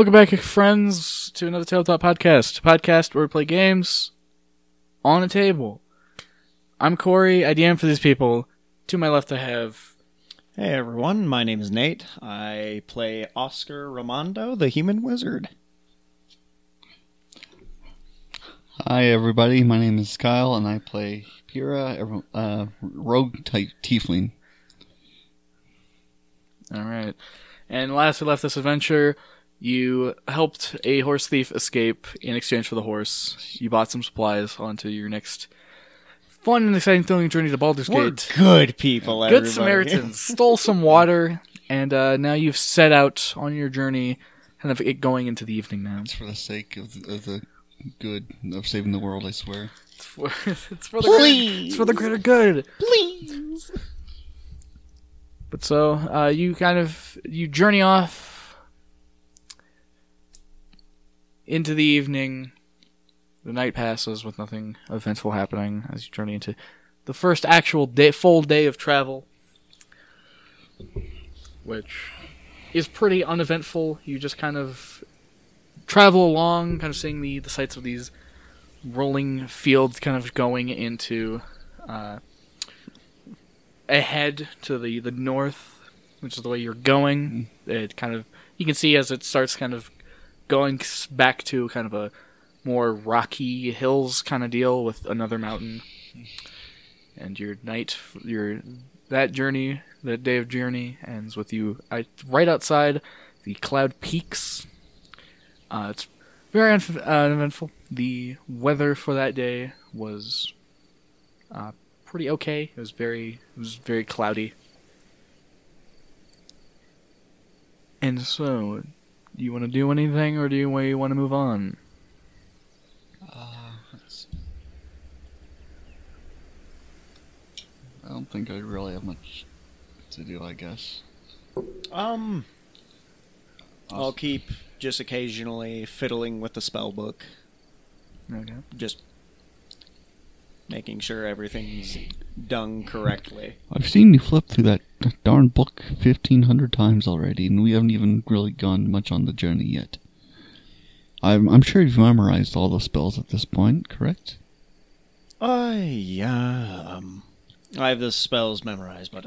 Welcome back, friends, to another Tabletop Podcast. Podcast where we play games on a table. I'm Corey. I DM for these people. To my left, I have... Hey, everyone. My name is Nate. I play Oscar Raimondo, the Human Wizard. Hi, everybody. My name is Kyle, and I play Pyrrha, Rogue-type Tiefling. All right. And last we left this adventure... You helped a horse thief escape in exchange for the horse. You bought some supplies onto your next fun and exciting thrilling journey to Baldur's Gate. Good people, everybody. Good Samaritans. Stole some water, and now you've set out on your journey, kind of it going into the evening now. It's for the sake of the good, of saving the world, I swear. It's for the greater good. Please. But so, you journey off into the evening. The night passes with nothing eventful happening as you journey into the first actual day, full day of travel, which is pretty uneventful. You just kind of travel along, kind of seeing the sights of these rolling fields, kind of going into ahead to the north, which is the way you're going. It kind of, you can see as it starts kind of going back to kind of a more rocky hills kind of deal with another mountain, and that day of journey ends with you right outside the Cloud Peaks. It's very uneventful. The weather for that day was pretty okay. It was very cloudy, and so. Do you want to do anything, or do you want to move on? I don't think I really have much to do, I guess. I'll keep just occasionally fiddling with the spell book. Okay. Just making sure everything's done correctly. I've seen you flip through that darn book 1,500 times already, and we haven't even really gone much on the journey yet. I'm sure you've memorized all the spells at this point, correct? Yeah. I have the spells memorized, but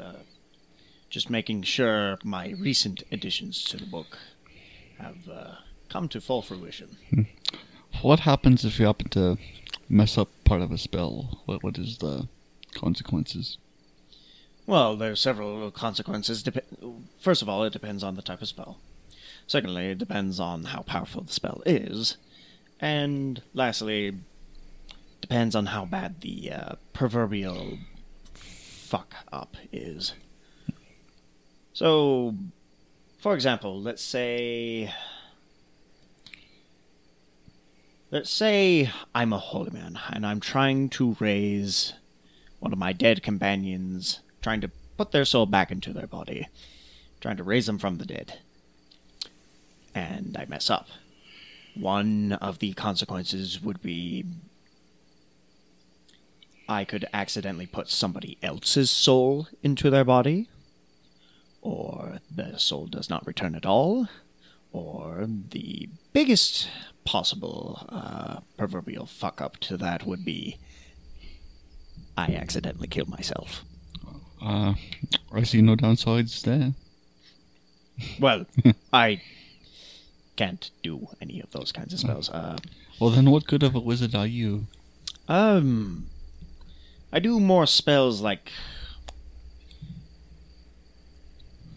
just making sure my recent additions to the book have come to full fruition. What happens if you happen to mess up part of a spell? What is the consequences? Well, there are several consequences. First of all, it depends on the type of spell. Secondly, it depends on how powerful the spell is. And lastly, depends on how bad the proverbial fuck-up is. So, for example, let's say I'm a holy man, and I'm trying to raise one of my dead companions, trying to put their soul back into their body, trying to raise them from the dead. And I mess up. One of the consequences would be I could accidentally put somebody else's soul into their body, or the soul does not return at all, or the biggest possible proverbial fuck-up to that would be I accidentally killed myself. I see no downsides there. Well, I can't do any of those kinds of spells. Well, then what good of a wizard are you? I do more spells like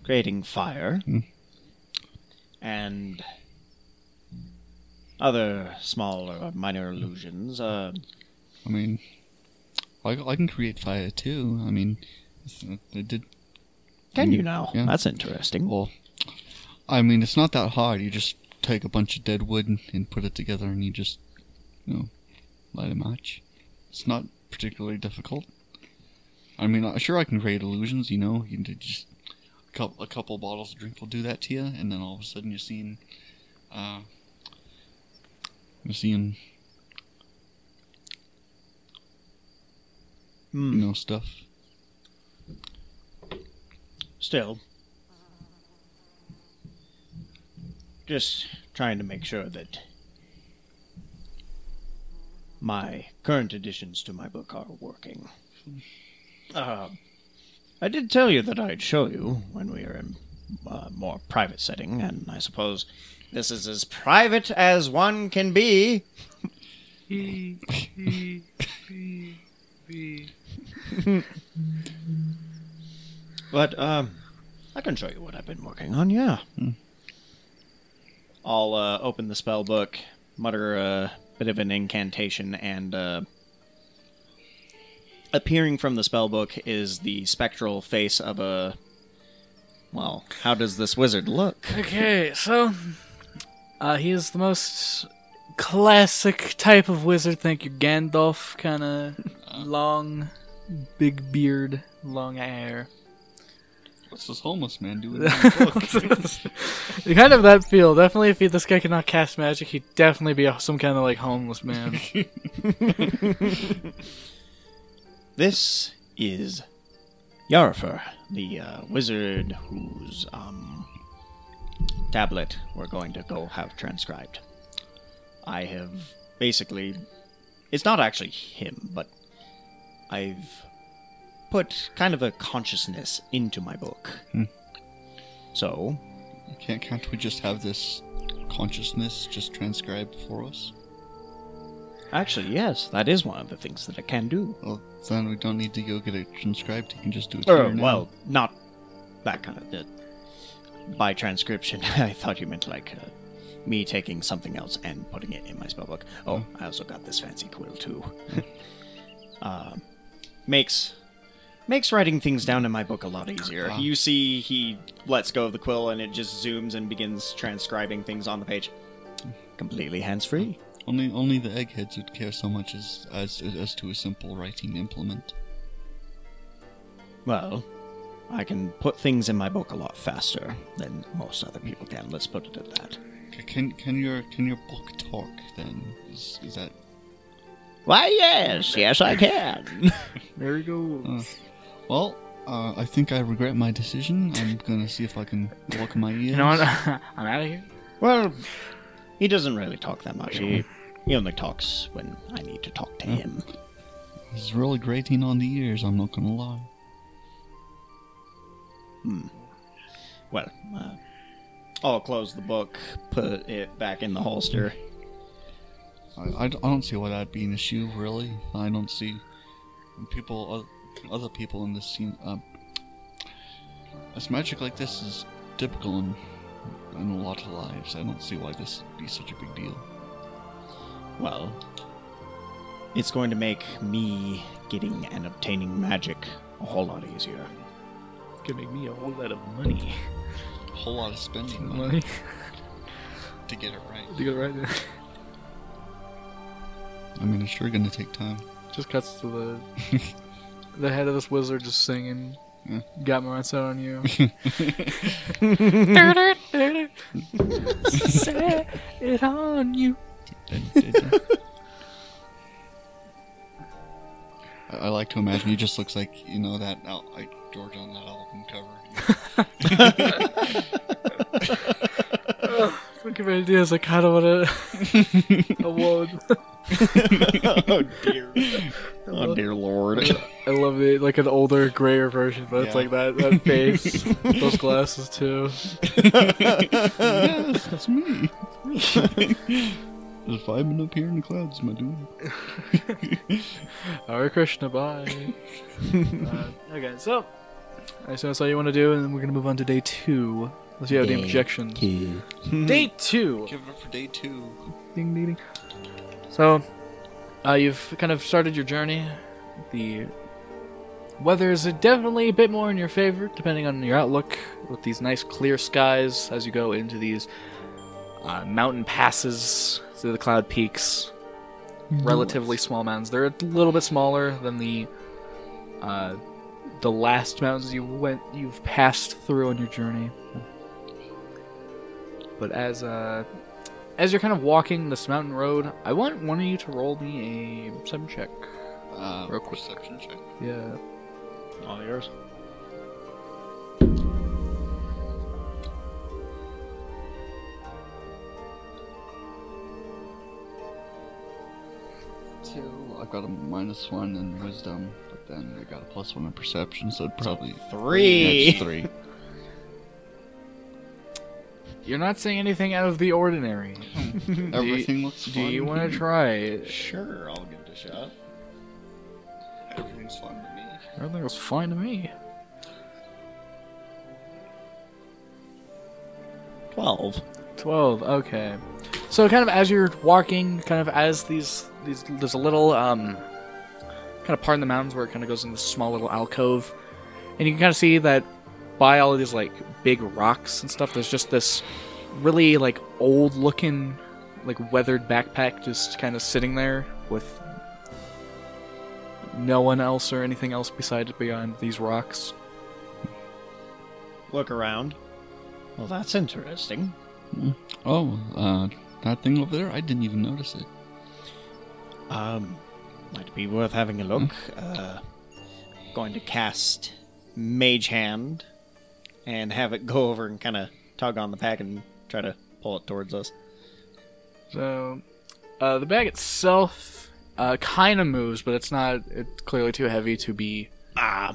creating fire and other small or minor illusions. I mean... I can create fire, too. I mean, I did... Can you now? Yeah. That's interesting. Well, I mean, it's not that hard. You just take a bunch of dead wood and put it together, and you just, light a match. It's not particularly difficult. I mean, sure, I can create illusions, You can just a couple bottles of drink will do that to you, and then all of a sudden you're seeing... stuff. Still. Just trying to make sure that my current additions to my book are working. I did tell you that I'd show you when we were in a more private setting, and I suppose this is as private as one can be. But, I can show you what I've been working on, yeah. I'll open the spell book, mutter a bit of an incantation, and appearing from the spell book is the spectral face of a... Well, how does this wizard look? Okay, so he is the most classic type of wizard. Thank you, Gandalf. Kind of long, big beard, long hair. What's this homeless man doing in the book? Kind of that feel. Definitely, if this guy could not cast magic, he'd definitely be some kind of like homeless man. This is Yarfer, the wizard whose tablet we're going to go have transcribed. I have basically... It's not actually him, but I've put kind of a consciousness into my book. So... Can't we just have this consciousness just transcribed for us? Actually, yes. That is one of the things that I can do. Well, then we don't need to go get it transcribed. You can just do it here now. Well, not that kind of... by transcription, I thought you meant like me taking something else and putting it in my spellbook. Oh, I also got this fancy quill, too. Makes writing things down in my book a lot easier. You see he lets go of the quill and it just zooms and begins transcribing things on the page. Completely hands-free. Only the eggheads would care so much as to a simple writing implement. Well, I can put things in my book a lot faster than most other people can. Let's put it at that. Can your book talk then? Is that? Why yes I can. There you go. I think I regret my decision. I'm gonna see if I can walk my ears. You know what? I'm out of here. Well. He doesn't really talk that much. He only talks when I need to talk to him. He's really grating on the ears, I'm not going to lie. Well, I'll close the book, put it back in the holster. I don't see why that'd be an issue, really. I don't see other people in this scene. As magic like this is typical in a lot of lives. I don't see why this would be such a big deal. Well, it's going to make me getting and obtaining magic a whole lot easier. It's going to make me a whole lot of money. A whole lot of spending money. To get it right. Yeah. I mean, it's sure going to take time. Just cuts to the head of this wizard just singing. Got my rights on you. Set it on you. I like to imagine he just looks like, you know, that like George on that album cover. Think of ideas I kind of want to award. Oh dear. Oh dear lord. I love the like an older, grayer version, but it's like that face. Those glasses too. Yes, that's me. There's vibing up here in the clouds, my dude. Hare Krishna, bye. Okay, so that's all you want to do, and then we're gonna move on to day 2. Let's see how the objection. Day 2. Give it up for day 2. Ding ding ding. So, you've kind of started your journey. The weather is definitely a bit more in your favor, depending on your outlook, with these nice clear skies as you go into these mountain passes through the Cloud Peaks. Relatively small mountains. They're a little bit smaller than the last mountains you've passed through on your journey. But as you're kind of walking this mountain road, I want one of you to roll me a perception check. Real quick. Perception check? Yeah. All yours. 2. I've got a -1 in wisdom, but then I got a +1 in perception, so it'd probably 3. That's 3. You're not saying anything out of the ordinary. Everything looks fun. Do you want to try it? Sure, I'll give it a shot. Everything's fine to me. Everything was fine to me. 12. Okay. So kind of as you're walking, kind of as these there's a little kind of part in the mountains where it kind of goes in this small little alcove, and you can kind of see that by all of these like big rocks and stuff, there's just this really like old looking like weathered backpack just kind of sitting there with no one else or anything else besides beyond these rocks. Look around. Well, that's interesting. Oh, that thing over there? I didn't even notice it. Might be worth having a look. Going to cast Mage Hand and have it go over and kind of tug on the pack and try to pull it towards us. So, the bag itself kind of moves, but it's not. It's clearly too heavy to be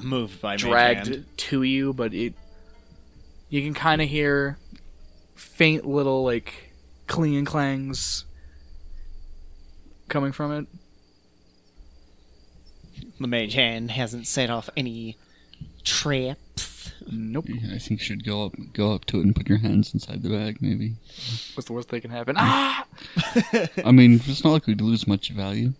moved by dragged Mage Hand to you, but it. You can kind of hear faint little, like, cling and clangs coming from it. The Mage Hand hasn't set off any traps. Nope. Yeah, I think you should go up to it and put your hands inside the bag, maybe. What's the worst that can happen? Ah! I mean, it's not like we'd lose much value.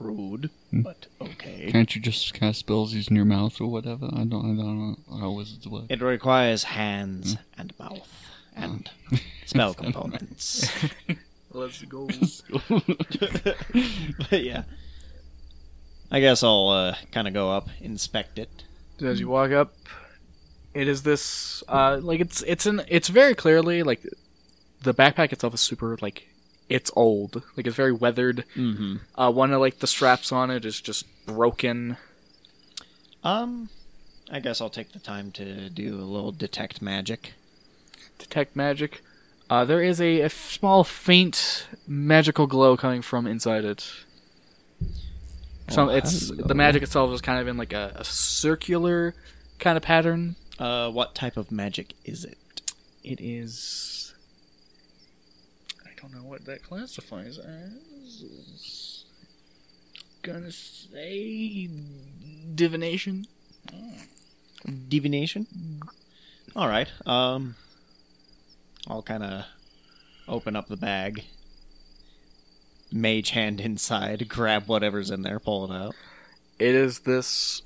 Rude, but okay. Can't you just cast spells using your mouth or whatever? I don't know how wizards work. It requires hands and mouth and spell components. Let's go. But yeah, I guess I'll kind of go up, inspect it. As you walk up, it is this like it's very clearly like the backpack itself is super like. It's old. Like, it's very weathered. Mm-hmm. One of, like, the straps on it is just broken. I guess I'll take the time to do a little detect magic. Detect magic. There is a small, faint, magical glow coming from inside it. So the magic itself is kind of in, like, a circular kind of pattern. What type of magic is it? It is... I don't know what that classifies as. Gonna say divination. Oh. Divination? Alright. I'll kind of open up the bag. Mage Hand inside. Grab whatever's in there. Pull it out. It is this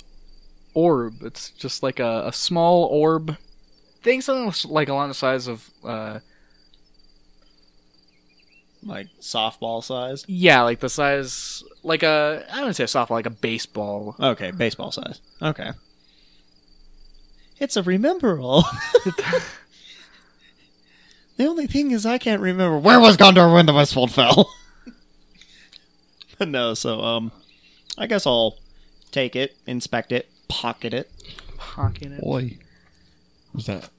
orb. It's just like a small orb. Think something like along the size of... like softball size? Yeah, like the size, like a, I wouldn't say a softball, like a baseball. Okay, baseball size. Okay. It's a remember-all. The only thing is I can't remember where was Gondor when the Westfold fell. No, so, I guess I'll take it, inspect it, pocket it. Pocket it? Boy. Is that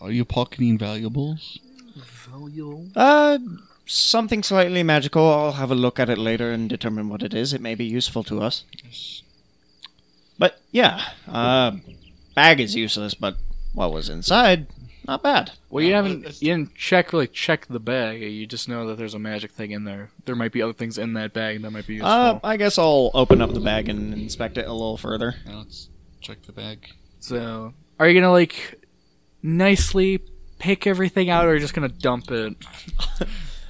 are you pocketing valuables? Something slightly magical. I'll have a look at it later and determine what it is. It may be useful to us. Yes. But, yeah. Bag is useless, but what was inside, not bad. Well, you didn't really check the bag. You just know that there's a magic thing in there. There might be other things in that bag that might be useful. I guess I'll open up the bag and inspect it a little further. Yeah, let's check the bag. So, are you going to, like, nicely... pick everything out, or you're just gonna dump it?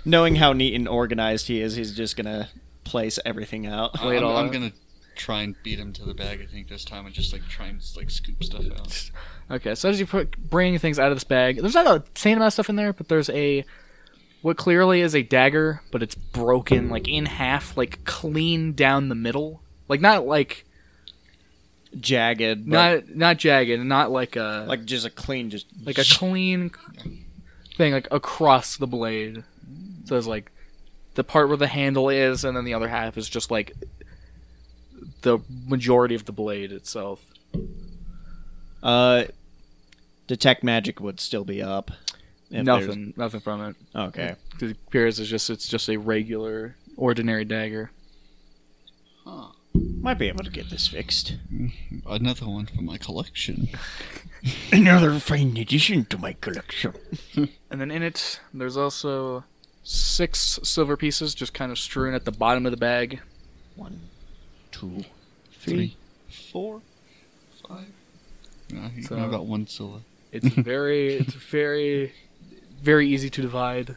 Knowing how neat and organized he is, he's just gonna place everything out. I'm gonna try and beat him to the bag, I think, this time, and just like try and like scoop stuff out. Okay, so as you bring things out of this bag, there's not a same amount of stuff in there, but there's what clearly is a dagger, but it's broken, like in half, like clean down the middle, like not like jagged, not jagged, not like a like just a clean, just like a clean thing, like across the blade. So it's like the part where the handle is, and then the other half is just like the majority of the blade itself. Detect magic would still be up. Nothing from it. Okay. Because Pyrrha's is just a regular, ordinary dagger. Huh. Might be able to get this fixed. Another one for my collection. Another fine addition to my collection. And then in it, there's also 6 silver pieces just kind of strewn at the bottom of the bag. 1, 2, 3, 4, 5. So I got 1 silver. It's very, very easy to divide.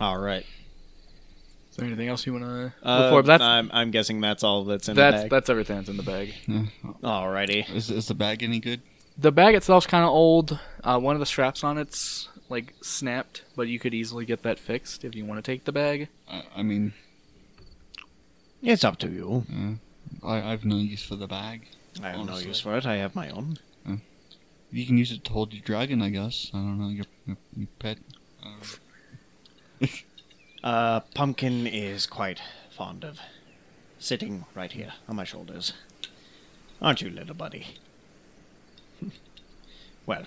All right. Is there anything else you want to? I'm guessing that's all that's in the bag. That's everything that's in the bag. Alrighty. Is the bag any good? The bag itself's kind of old. One of the straps on it's like snapped, but you could easily get that fixed if you want to take the bag. I mean, it's up to you. I've no use for the bag. I have honestly. No use for it. I have my own. You can use it to hold your dragon, I guess. I don't know, your pet. Pumpkin is quite fond of sitting right here on my shoulders. Aren't you, little buddy? Well,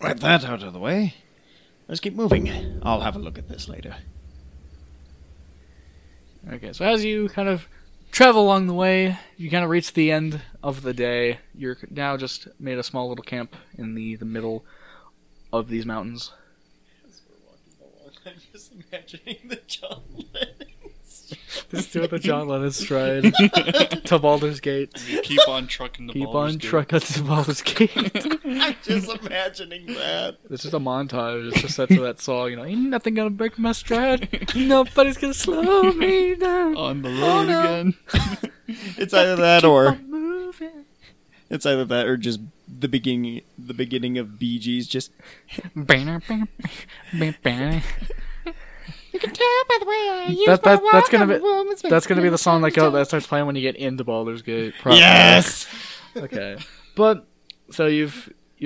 with that out of the way, let's keep moving. I'll have a look at this later. Okay, so as you kind of travel along the way, you kind of reach the end of the day. You're now just made a small little camp in the middle of these mountains. As we're walking along, I'm just imagining the John Lennon's Just do the John Lennon's stride to Baldur's Gate. You keep on trucking to Baldur's Gate. Keep on trucking to Baldur's Gate. I'm just imagining that. It's just a montage. It's just set to that song, you know, ain't nothing gonna break my stride. Nobody's gonna slow me down. On the road again. It's either that or... It's either that or just the beginning of Bee Gees just... You can tell by the way I use my walk. That's gonna be the song that starts playing when you get into Baldur's Gate. Probably. Yes! Okay. But... So you're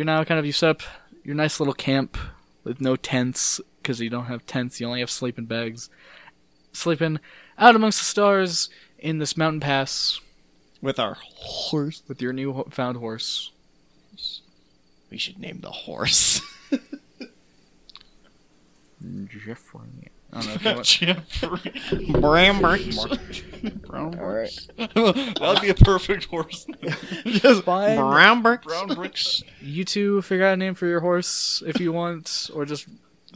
now kind of, you set up your nice little camp with no tents, because you don't have tents, you only have sleeping bags. Sleeping out amongst the stars in this mountain pass. With our horse. With your new found horse. We should name the horse. Jeffrey. I don't know if you want... Jeffrey. Brambrick. Brown. All right. That would be a perfect horse name. Just fine. Brown bricks. You two figure out a name for your horse if you want, or just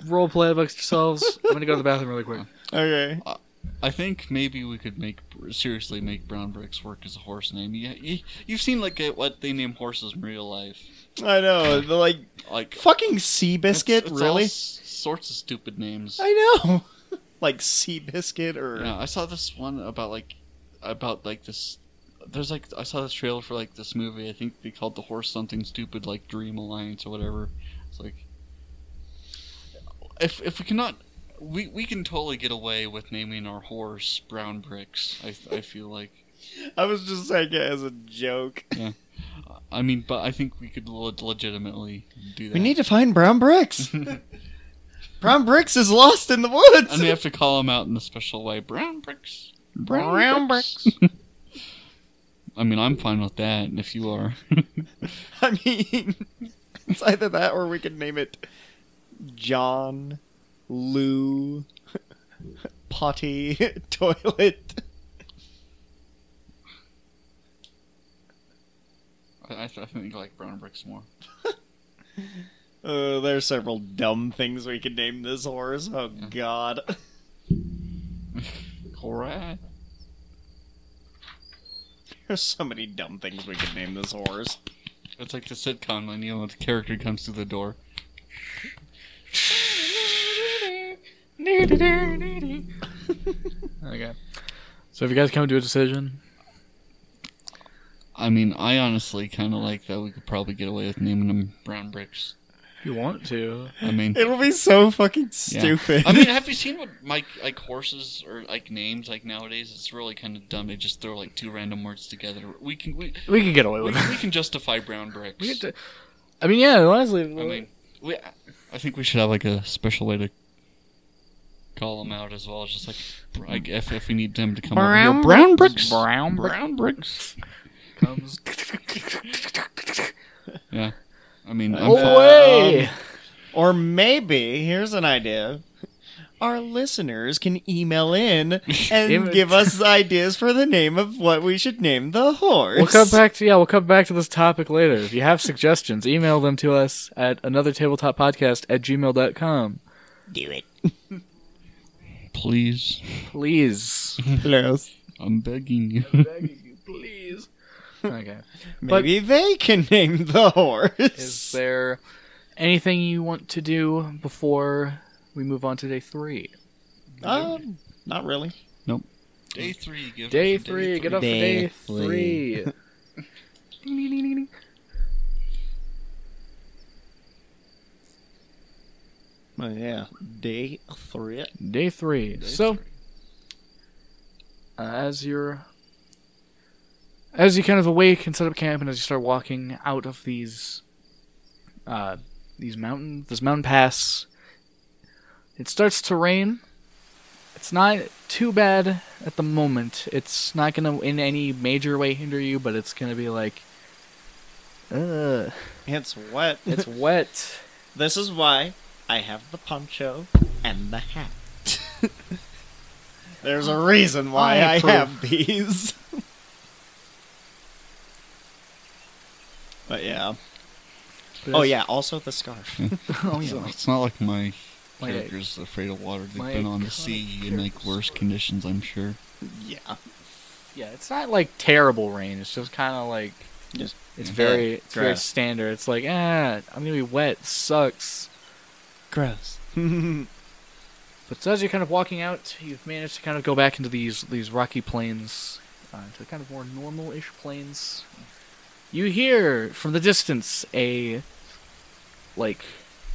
role play amongst yourselves. I'm gonna go to the bathroom really quick. Okay. I think maybe we could make Brown Bricks work as a horse name. You've seen what they name horses in real life. I know. They're like fucking Seabiscuit. Really. Sorts of stupid names. I know. Like Seabiscuit or... Yeah, I saw this one about this... I saw this trailer for this movie. I think they called the horse something stupid like Dream Alliance or whatever. It's like... If we cannot... We can totally get away with naming our horse Brown Bricks, I feel like. I was just saying it as a joke. Yeah. I mean, but I think we could legitimately do that. We need to find Brown Bricks! Brown Bricks is lost in the woods! And we have to call him out in a special way. Brown Bricks. Brown Bricks. I mean, I'm fine with that, if you are. I mean, it's either that or we could name it John, Lou, Potty, Toilet. I think I like Brown Bricks more. There's several dumb things we could name this horse. Oh, yeah. God. Alright. There's so many dumb things we could name this horse. It's like the sitcom when the character comes through the door. Okay. So have you guys come to a decision? I mean, I honestly kind of like that we could probably get away with naming them Brown Bricks. You want to. I mean... It'll be so fucking stupid. Yeah. I mean, have you seen what, horses or, names, nowadays? It's really kind of dumb. They just throw, 2 random words together. We can get away with it. We can justify Brown Bricks. I mean, honestly... I think we should have, a special way to call them out as well. It's just like, if we need them to come up. Brown bricks. Comes. Yeah. I mean, I'm away. Or maybe, here's an idea. Our listeners can email in and give us ideas for the name of what we should name the horse. We'll come back to this topic later. If you have suggestions, email them to us at anothertabletopodcast@gmail.com. Do it. Please. Please. I'm begging you, please. Okay. Maybe they can name the horse. Is there anything you want to do before we move on to day 3? Not really. Nope. Day 3. Get up for day three. Oh, yeah. Day three. So, as you kind of awake and set up camp, and as you start walking out of this mountain pass, it starts to rain. It's not too bad at the moment. It's not going to in any major way hinder you, but it's going to be like, ugh. It's wet. This is why I have the poncho and the hat. There's a reason why I have these. But yeah. Oh yeah, also the scarf. Oh yeah. So it's not like my character's afraid of water. They've been on the sea in like worse conditions, I'm sure. Yeah. Yeah, it's not like terrible rain. It's just kind of like it's very standard. It's like, I'm gonna be wet. Sucks. Gross. But as you're kind of walking out, you've managed to kind of go back into these rocky plains, into kind of more normal-ish plains. You hear from the distance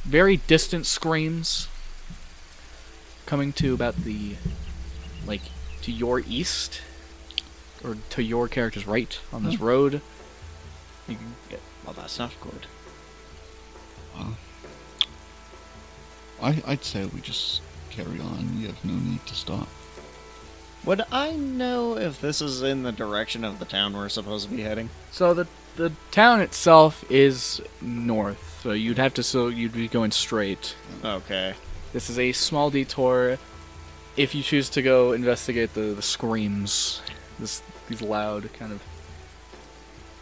very distant screams coming to about to your east, or to your character's right on this road. You can get, well, that's not good. I'd say we just carry on. You have no need to stop. Would I know if this is in the direction of the town we're supposed to be heading? So the town itself is north, so you'd be going straight. Okay. This is a small detour. If you choose to go investigate the screams, these loud kind of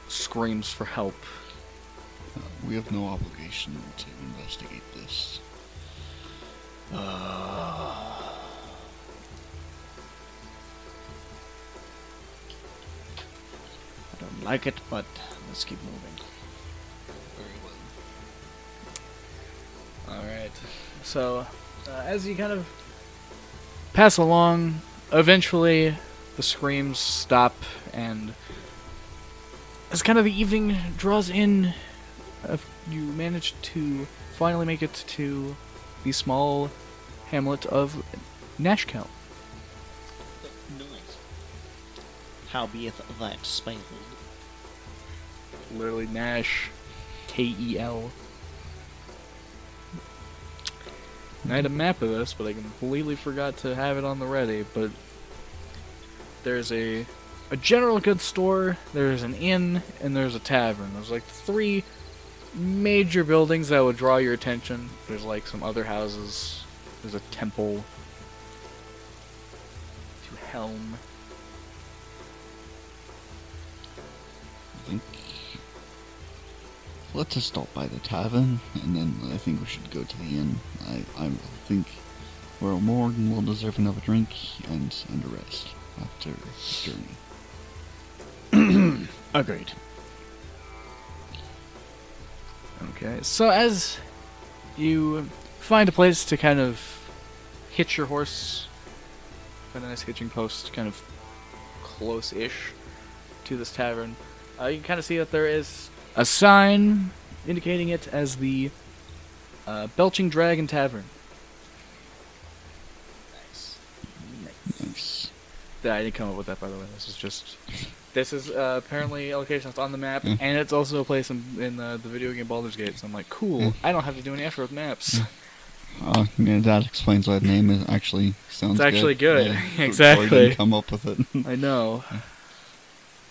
screams for help. We have no obligation to investigate this. I don't like it, but let's keep moving. Very well. Alright, so as you kind of pass along, eventually the screams stop, and as kind of the evening draws in, you manage to finally make it to the small hamlet of Nashkel. Nice. Howbeit that spelled. Literally Nash. K-E-L. And I had a map of this, but I completely forgot to have it on the ready, but there's a general goods store, there's an inn, and there's a tavern. There's like 3 major buildings that would draw your attention. There's like some other houses. There's a temple to Helm. I think let's just stop by the tavern, and then I think we should go to the inn. I think we're more than well deserve another drink and a rest after this journey. Agreed. Okay, so as you find a place to kind of hitch your horse, find a nice hitching post kind of close-ish to this tavern, you can kind of see that there is a sign indicating it as the Belching Dragon Tavern. Nice. I didn't come up with that, by the way. This is apparently a location that's on the map, and it's also a place in the video game Baldur's Gate, so I'm like, cool, I don't have to do any effort with maps. Yeah, that explains why the name is actually sounds. It's actually good. Yeah, exactly. Or you didn't come up with it. I know.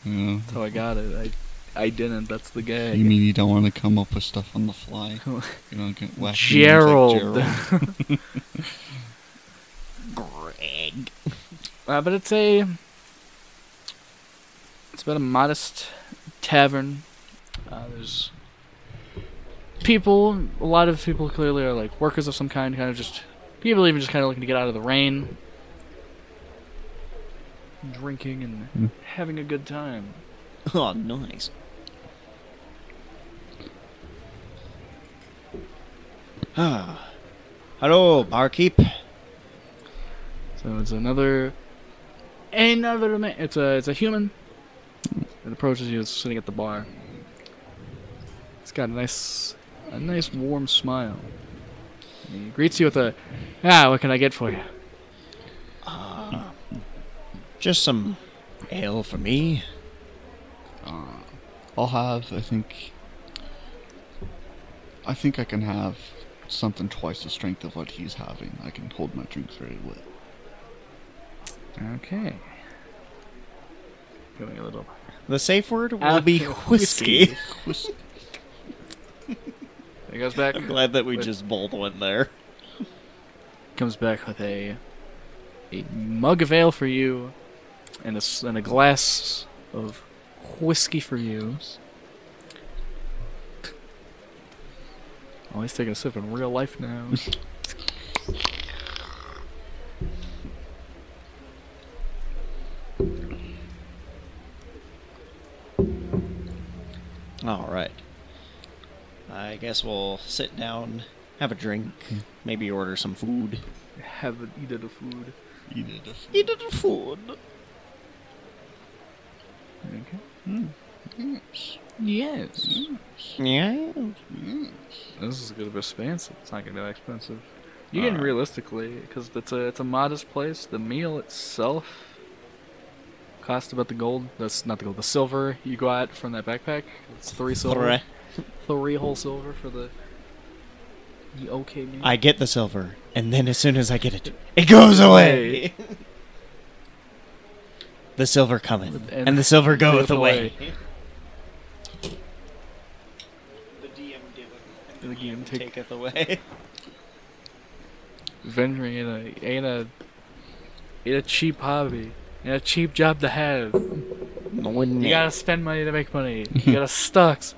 Yeah. That's how I got it. I didn't. That's the gag. You mean you don't want to come up with stuff on the fly? You don't get wacky Gerald. Names like Gerald. Greg. But it's about a modest tavern. There's people. A lot of people clearly are like workers of some kind. People even just kind of looking to get out of the rain, drinking and having a good time. Oh, nice. Ah. Hello, barkeep. So it's another man. It's a human. It approaches you. It's sitting at the bar. It's got a nice warm smile. And he greets you with a, what can I get for you? Just some ale for me. I'll have, I think I can have something twice the strength of what he's having. I can hold my drinks very well. Okay. Give me a little. The safe word will be whiskey. Whiskey. He goes back. I'm glad that we just both went there. Comes back with a mug of ale for you, and a glass of whiskey for you. Oh, he's taking a sip in real life now. All right. I guess we'll sit down, have a drink, maybe order some food. Eat the food. Okay. Yes. This is gonna be expensive. It's not gonna be that expensive. You can realistically, because it's a modest place. The meal itself cost about the silver you got from that backpack. It's 3 silver. Right. 3 whole silver for the okay meal. I get the silver, and then as soon as I get it, it goes away. The silver cometh, and the silver goeth away. The DM giveth, and the DM taketh away. Venturing in a cheap hobby, in a cheap job to have. You gotta spend money to make money. You gotta stocks,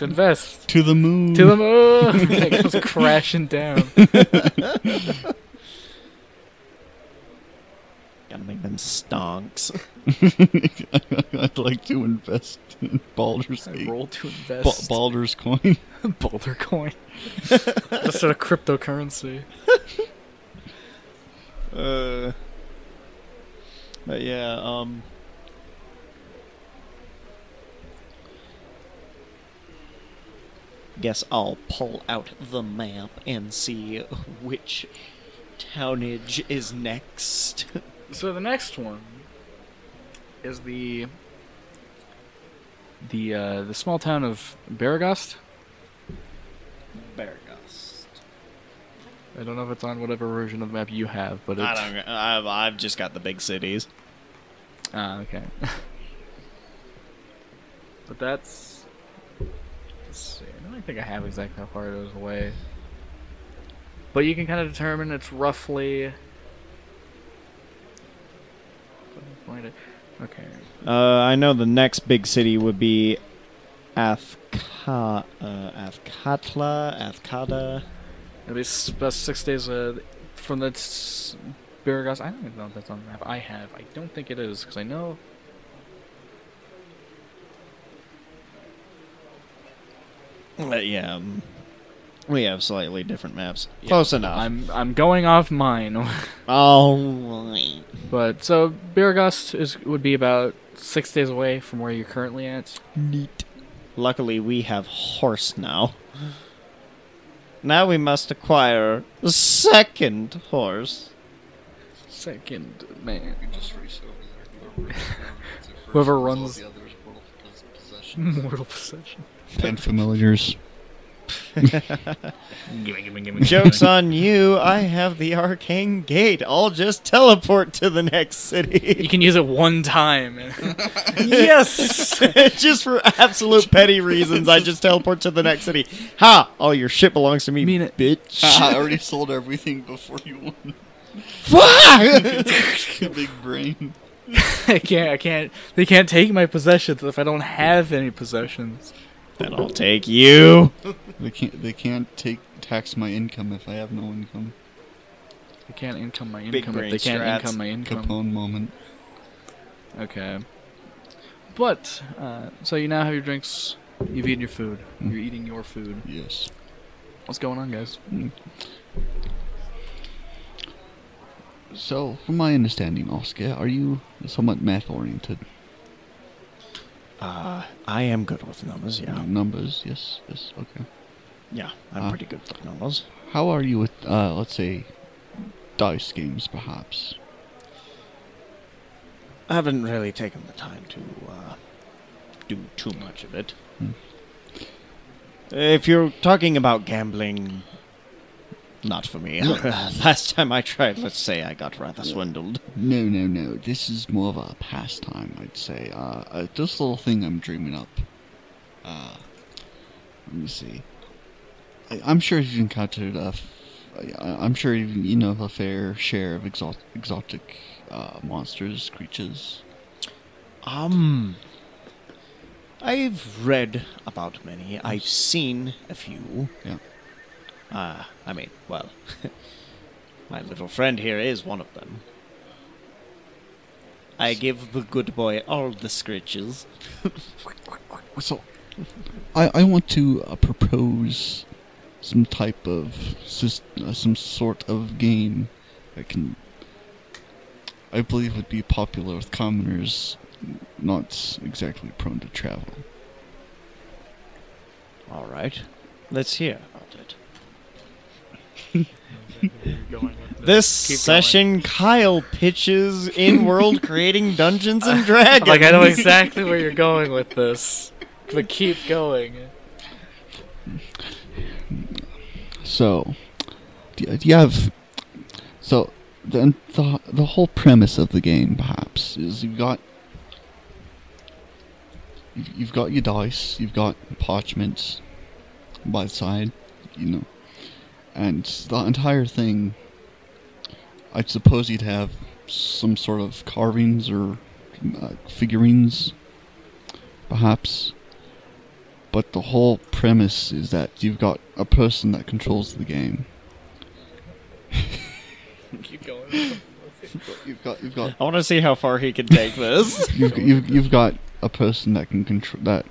invest. To the moon. It comes crashing down. Gotta make them stonks. I'd like to invest in Baldur's Gate. Roll to invest. Baldur's coin. Boulder coin. That's sort of cryptocurrency. But yeah, guess I'll pull out the map and see which townage is next. So the next one is the small town of Baragost. Baragost. I don't know if it's on whatever version of the map you have, but it's... I've just got the big cities. Okay. But that's... Let's see. I don't think I have exactly how far it goes away. But you can kind of determine it's roughly... Okay. I know the next big city would be Athkatla. It'll be about 6 days from the Baragost. I don't even know if that's on the map I have. I don't think it is, because I know... we have slightly different maps. Yeah. Close enough. I'm going off mine. Oh. But so Baragost would be about 6 days away from where you're currently at. Neat. Luckily, we have horse now. Now we must acquire a second horse. Second man. Whoever runs mortal possession and familiars. Gimme. Joke's on you. I have the arcane gate. I'll just teleport to the next city. You can use it one time. Yes! Just for absolute petty reasons, I just teleport to the next city. Ha! All your shit belongs to me, mean it. Bitch. I already sold everything before you won. Fuck! Big brain. I can't. They can't take my possessions if I don't have any possessions. Then I'll take you. They can't tax my income if I have no income. They can't income my income. Capone moment. Okay. But so you now have your drinks. You've eaten your food. Mm. You're eating your food. Yes. What's going on, guys? Mm. So, from my understanding, Oscar, are you somewhat math-oriented? I am good with numbers, yeah. Numbers, yes, okay. Yeah, I'm pretty good with numbers. How are you with, let's say, dice games, perhaps? I haven't really taken the time to do too much of it. Hmm. If you're talking about gambling... Not for me. Last time I tried, let's say I got rather swindled. No. This is more of a pastime, I'd say. This little thing I'm dreaming up. Let me see. I'm sure you've encountered a fair share of exotic monsters, creatures. I've read about many. I've seen a few. Yeah. My little friend here is one of them. I give the good boy all the scritches. So, I want to propose some type of some sort of game that I believe would be popular with commoners, not exactly prone to travel. All right, let's hear about it. This session, Kyle pitches in-world creating Dungeons and Dragons. Like, I know exactly where you're going with this, but keep going. So, do you have? So, the whole premise of the game, perhaps, is you've got your dice, you've got parchment by the side, you know. And the entire thing, I suppose you'd have some sort of carvings or figurines, perhaps. But the whole premise is that you've got a person that controls the game. Keep going. You've got. I want to see how far he can take this. You've got a person that can control, that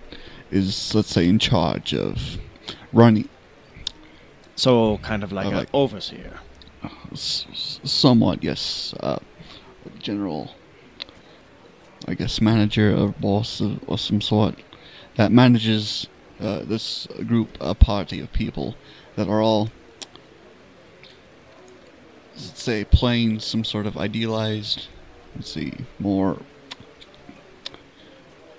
is, let's say, in charge of running. So, kind of like an overseer. Somewhat, yes. General, I guess, manager or boss of some sort that manages this group, a party of people that are all, let's say, playing some sort of idealized, more...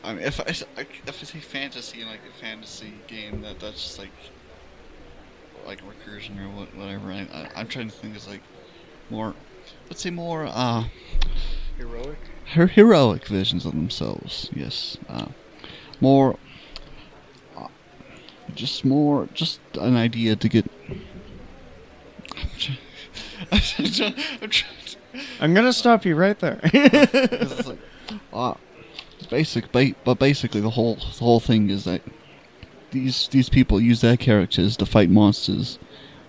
I mean, if I say fantasy, like a fantasy game, that's just like recursion or whatever. I'm trying to think of more heroic? Heroic visions of themselves, yes. Just an idea to get... I'm gonna stop you right there. Basically the whole thing is that These people use their characters to fight monsters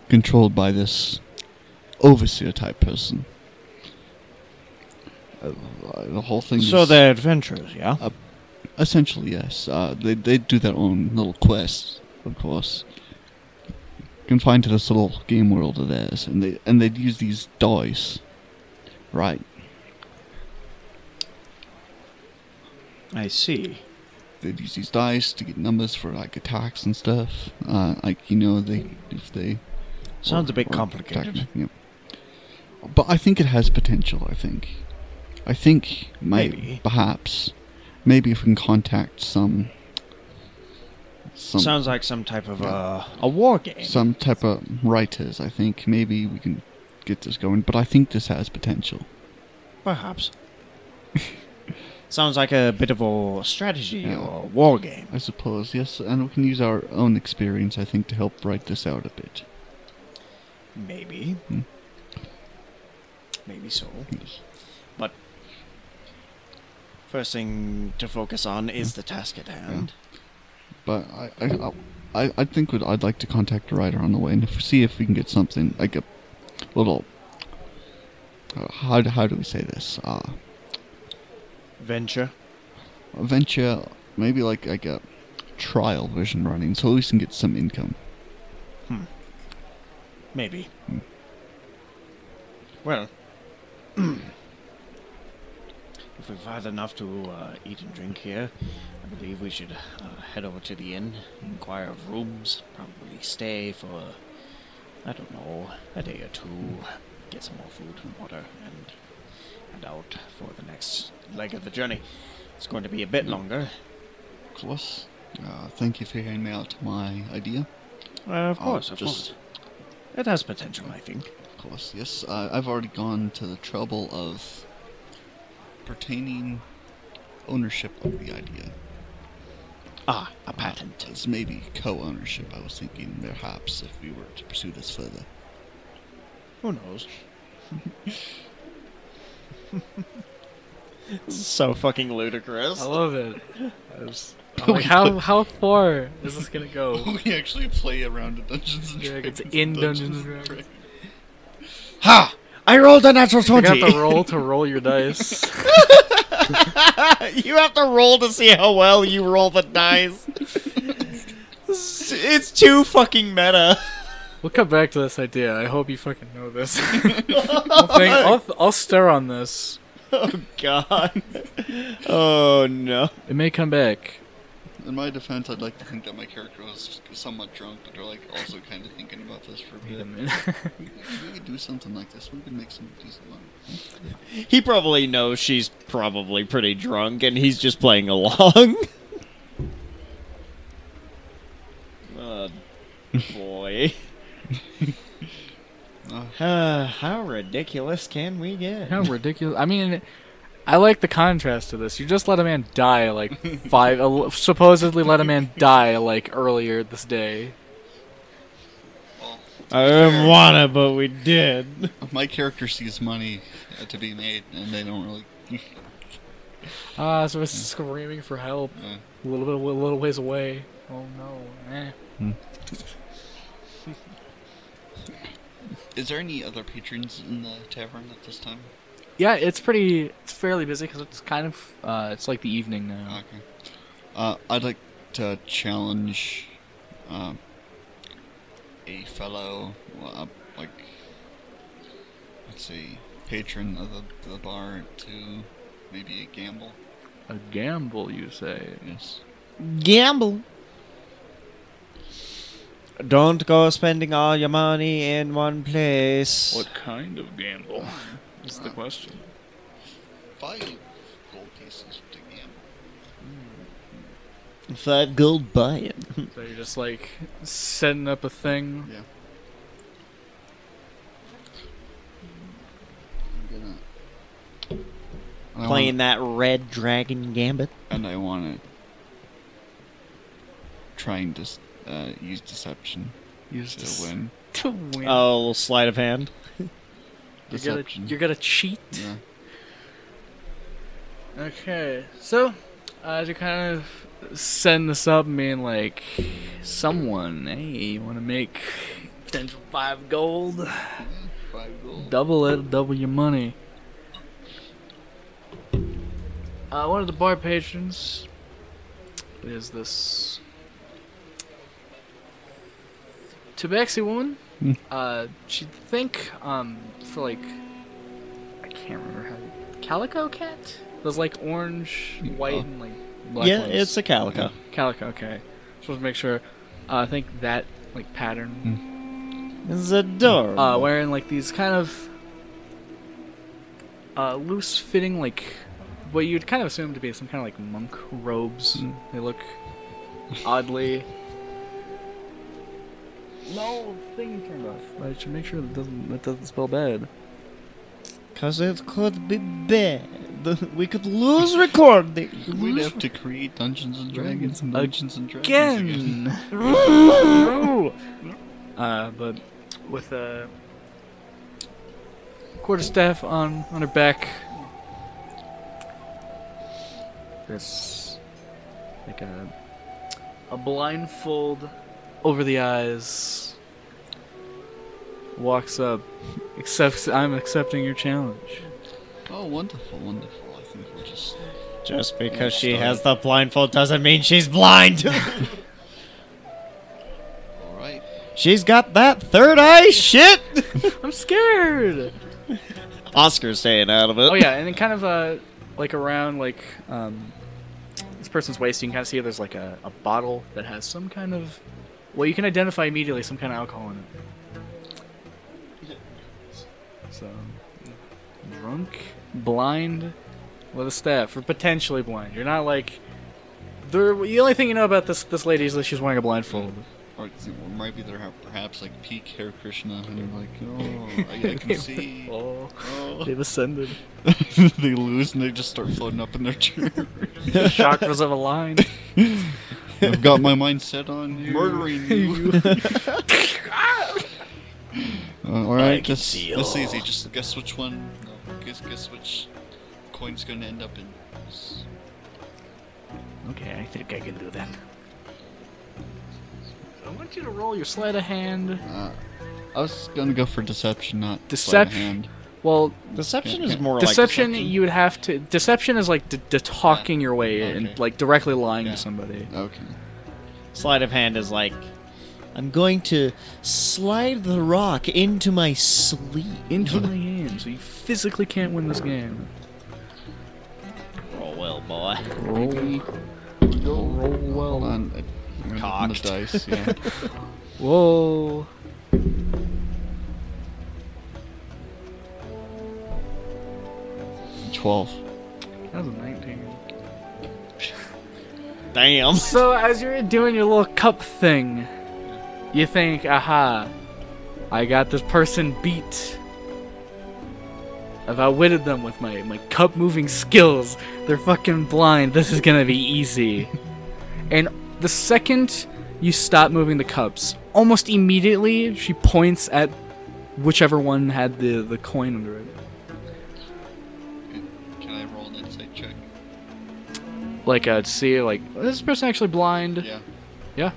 controlled by this overseer-type person. The whole thing is... So they're adventurers, yeah? Essentially, yes. They do their own little quests, of course. Confined to this little game world of theirs. And they use these dice. Right. I see. They'd use these dice to get numbers for attacks and stuff. Sounds a bit complicated. Attack, yeah. But I think it has potential. I think maybe if we can contact some Sounds like some type of a war game. Some type of writers, I think. Maybe we can get this going, but I think this has potential. Perhaps. Sounds like a bit of a strategy or a war game. I suppose, yes. And we can use our own experience, I think, to help write this out a bit. Maybe. Maybe so. Yes. But first thing to focus on is the task at hand. Yeah. But I think I'd like to contact a writer on the way and see if we can get something, like a little... How do we say this? Venture? A venture, maybe like a trial version running, so at least we can get some income. Maybe. Well, if we've had enough to eat and drink here, I believe we should head over to the inn, inquire of rooms, probably stay for, I don't know, a day or two, get some more food and water, and head out for the next leg of the journey. It's going to be a bit longer. Of course. Thank you for hearing me out my idea. Of course. It has potential, I think. Of course, yes. I've already gone to the trouble of pertaining ownership of the idea. Ah, a patent. It's maybe co-ownership, I was thinking, perhaps, if we were to pursue this further. Who knows? This is so fucking ludicrous. I love it. Like, how far is this gonna go? We actually play around in Dungeons and Dragons. It's in Dungeons and Dragons. Ha! I rolled a natural 20. You got the roll to roll your dice. You have to roll to see how well you roll the dice. It's too fucking meta. We'll come back to this idea. I hope you fucking know this. I'll stir on this. Oh, God. Oh, no. It may come back. In my defense, I'd like to think that my character was somewhat drunk, but they're like also kind of thinking about this for a bit. Wait a minute. We could do something like this. We could make some decent money. He probably knows she's probably pretty drunk, and he's just playing along. Oh, boy. How ridiculous can we get? How ridiculous? I mean, I like the contrast to this. You just let a man die like supposedly let a man die like earlier this day. I didn't want to, but we did. My character sees money to be made, and they don't really. So it's screaming for help. A little ways away. Oh no! Is there any other patrons in the tavern at this time? Yeah, it's fairly busy because it's kind of, it's like the evening now. Okay. I'd like to challenge a fellow, patron of the bar to maybe a gamble. A gamble, you say? Yes. Gamble? Don't go spending all your money in one place. What kind of gamble? That's the question. 5 gold pieces to gamble. 5 gold buy-in. So you're just like setting up a thing? Yeah. Playing that red dragon gambit. And I want to trying to... use deception. Use to win. To win. Oh, a little sleight of hand. Deception. You're gonna cheat? Yeah. Okay, so, to kind of send this up, mean like, someone, hey, you want to make potential 5 gold? Yeah, 5 gold. Double your money. One of the bar patrons is this Tabaxi woman, she'd think, for like, I can't remember how, calico cat? Those like orange, white, and like black ones. Yeah, it's a calico. Okay. Calico, okay. Just want to make sure. I think that like pattern is adorable. Wearing like these kind of loose fitting like what you'd kind of assume to be some kind of like monk robes. They look oddly No, thing turned off. I should make sure that doesn't spell bad. Because it could be bad. We could lose recording. We'd have to create Dungeons and Dragons and Dungeons and Dragons again. But with a quarterstaff on her back, this like a blindfold over the eyes, walks up. I'm accepting your challenge. Oh, wonderful, wonderful. I think we'll just... Just because she has the blindfold doesn't mean she's blind. All right. She's got that third eye shit. I'm scared. Oscar's staying out of it. Oh, yeah, and then kind of like around like this person's waist, you can kind of see there's like a bottle that has some kind of... Well, you can identify immediately some kind of alcohol in it. So, drunk, blind, with a staff, or potentially blind. You're not like... The only thing you know about this lady is that she's wearing a blindfold. Or might be there perhaps like peak Hare Krishna, and you're like, oh, I can see. Oh. They've ascended. They lose and they just start floating up in their chair. Chakras of a line. I've got my mind set on murdering you. Alright, this is easy. Just guess which one. Guess which coin's gonna end up in this. Okay, I think I can do that. I want you to roll your sleight of hand. I was gonna go for deception, not sleight of hand. Well, deception is more deception, like deception. You would have to. Deception is like talking your way in, like directly lying to somebody. Okay. Sleight of hand is like, I'm going to slide the rock into my sleeve. Into my hand, so you physically can't win this game. Roll well, boy. Roll well. On cocked. The dice, yeah. Whoa. That was a 19. Damn. So as you're doing your little cup thing, you think, aha, I got this person beat. I've outwitted them with my cup moving skills. They're fucking blind. This is gonna be easy. And the second you stop moving the cups, almost immediately she points at whichever one had the coin under it. Like, to see, like, is this person actually blind? Yeah. Yeah.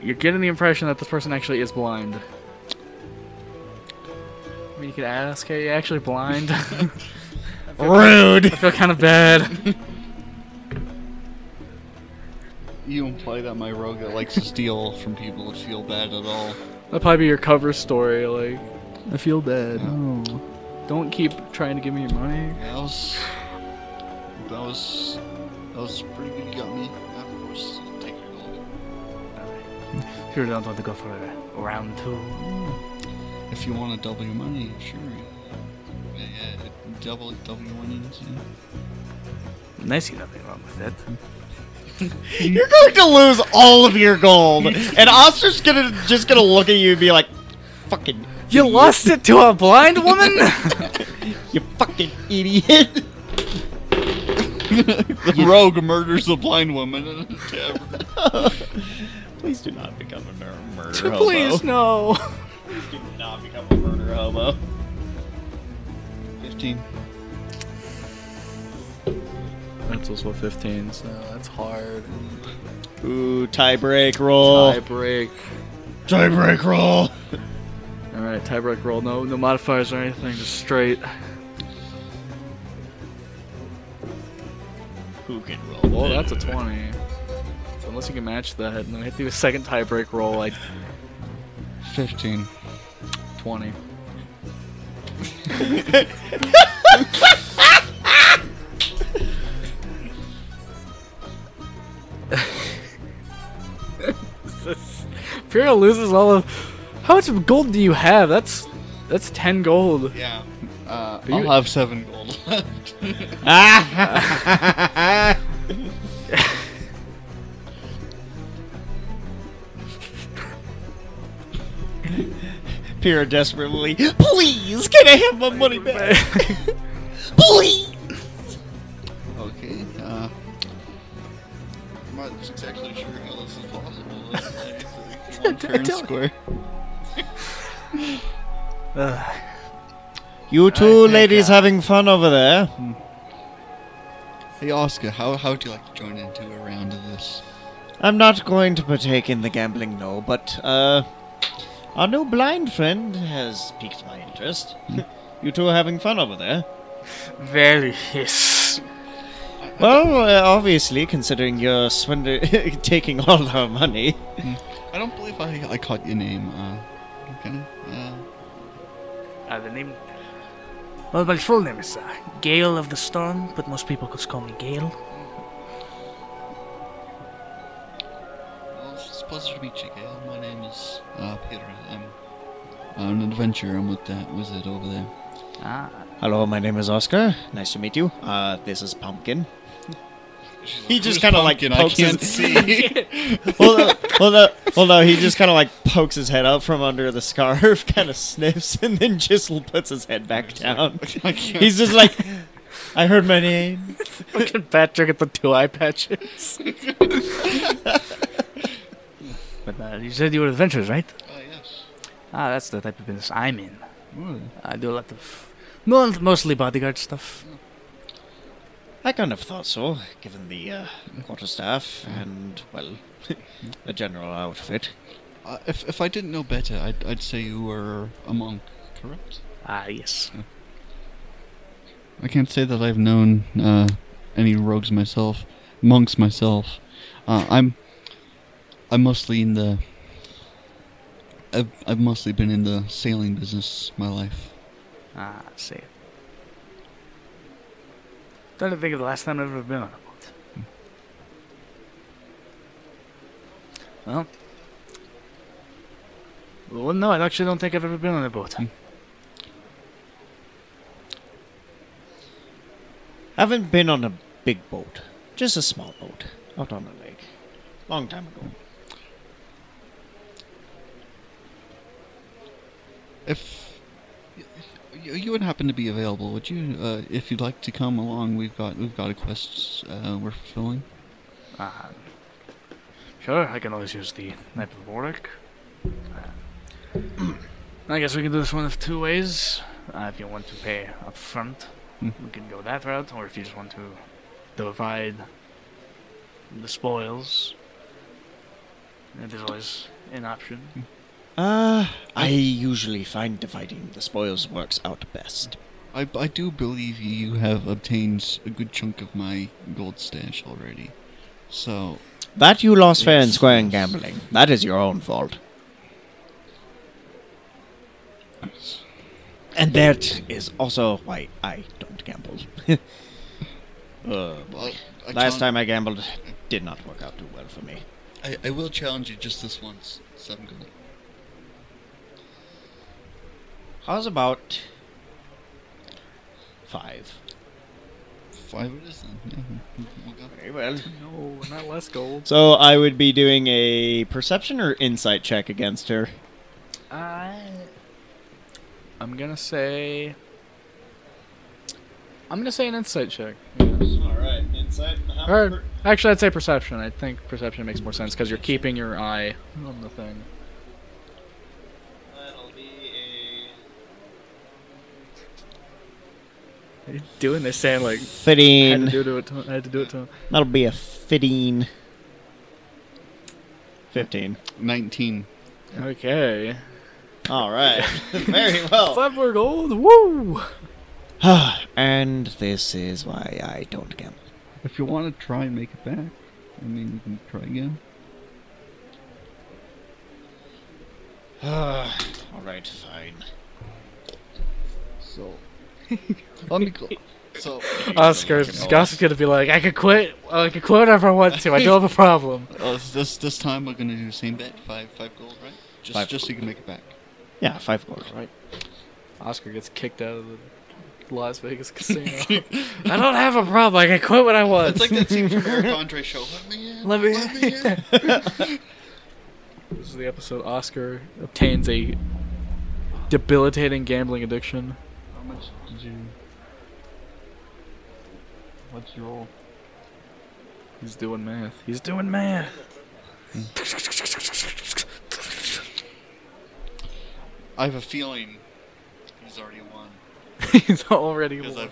You're getting the impression that this person actually is blind. I mean, you could ask, hey, are you actually blind? Rude! I feel kind of bad. You imply that my rogue that likes to steal from people would feel bad at all. That'd probably be your cover story, like, I feel bad. Yeah. Oh. Don't keep trying to give me your money. Yeah, that was pretty good. You got me. Of course, take your gold. Alright. If you don't want to go for a round two. If you want to double your money, sure. Yeah, double your money. I see nothing wrong with that. You're going to lose all of your gold, and Oscar's just gonna look at you and be like, "Fucking, you lost it to a blind woman? You fucking idiot!" The rogue murders a blind woman in a tavern. Please do not become a murder hobo. Please no. Please do not become a murder hobo. 15. That's also 15, so that's hard. Ooh, tie break roll. All right, tie break roll. No modifiers or anything, just straight. Who can roll? Well, that's a 20. So unless you can match that, and then I have to do a second tie break roll, like 15, 20. Pyrrha loses all of... How much gold do you have? That's 10 gold. Yeah. I'll have 7 gold left. Pyrrha desperately, please, can I have my money back? Please! Okay, I'm not exactly sure how this is possible. It's like one turn square. You two ladies having fun over there. Hey Oscar, how would you like to join into a round of this? I'm not going to partake in the gambling, no, but our new blind friend has piqued my interest. You two are having fun over there. Very, yes. Well, obviously, considering you're taking all our money. I don't believe I caught your name. The name... Well, my full name is Gale of the Storm, but most people could call me Gale. Well, it's a pleasure to meet you, Gale. My name is Pyrrha. I'm an adventurer. I'm with that wizard over there. Hello, my name is Oscar. Nice to meet you. This is Pumpkin. He just kind of like pokes his... Well, no, he just kind of like pokes his head out from under the scarf, kind of sniffs, and then just puts his head back down. He's just like, I heard my name. Look at Patrick at the 2 eye patches. But you said you were adventurers, right? Oh, yes. That's the type of business I'm in. Really? I do a lot of... mostly bodyguard stuff. I kind of thought so, given the quarterstaff and, well, the general outfit. If I didn't know better, I'd say you were a monk, correct? Yes. I can't say that I've known any rogues myself, monks myself. I've mostly been in the sailing business my life. I see. I'm trying to think of the last time I've ever been on a boat. Well, no, I actually don't think I've ever been on a boat. I haven't been on a big boat. Just a small boat. Out on the lake. Long time ago. You would happen to be available, would you? If you'd like to come along, we've got a quest we're fulfilling. Sure, I can always use the Knight of Warwick. I guess we can do this one of 2 ways. If you want to pay up front, we can go that route, or if you just want to divide the spoils, that is always an option. I usually find dividing the spoils works out best. I do believe you have obtained a good chunk of my gold stash already. So... That you lost fair and square in gambling. That is your own fault. And that is also why I don't gamble. Last time I gambled, it did not work out too well for me. I will challenge you just this once. 7 gold. How's about 5? 5 it is then. Very well. No, not less gold. So I would be doing a perception or insight check against her? I'm going to say an insight check. Yes. All right, insight. Or, actually, I'd say perception. I think perception makes more sense because you're keeping your eye on the thing. You're doing this sound like 15. I had to do it to him. That'll be a 15. 15. 19. Okay. All right. Very well. 5 more gold. Woo! And this is why I don't gamble. If you want to try and make it back, you can try again. All right. Fine. So. Let me go. So, Oscar's gonna be like, I can quit if I want to. I don't have a problem. This time we're gonna do the same bet. 5 gold, right? Just so you can make it back. Yeah, 5 gold, right? Oscar gets kicked out of the Las Vegas casino. I don't have a problem. I can quit what I want. It's like that scene from Eric Andre's show. Let me in. This is the episode Oscar obtains a debilitating gambling addiction. How much did you... What's your roll? He's doing math. I have a feeling he's already won. He's already won.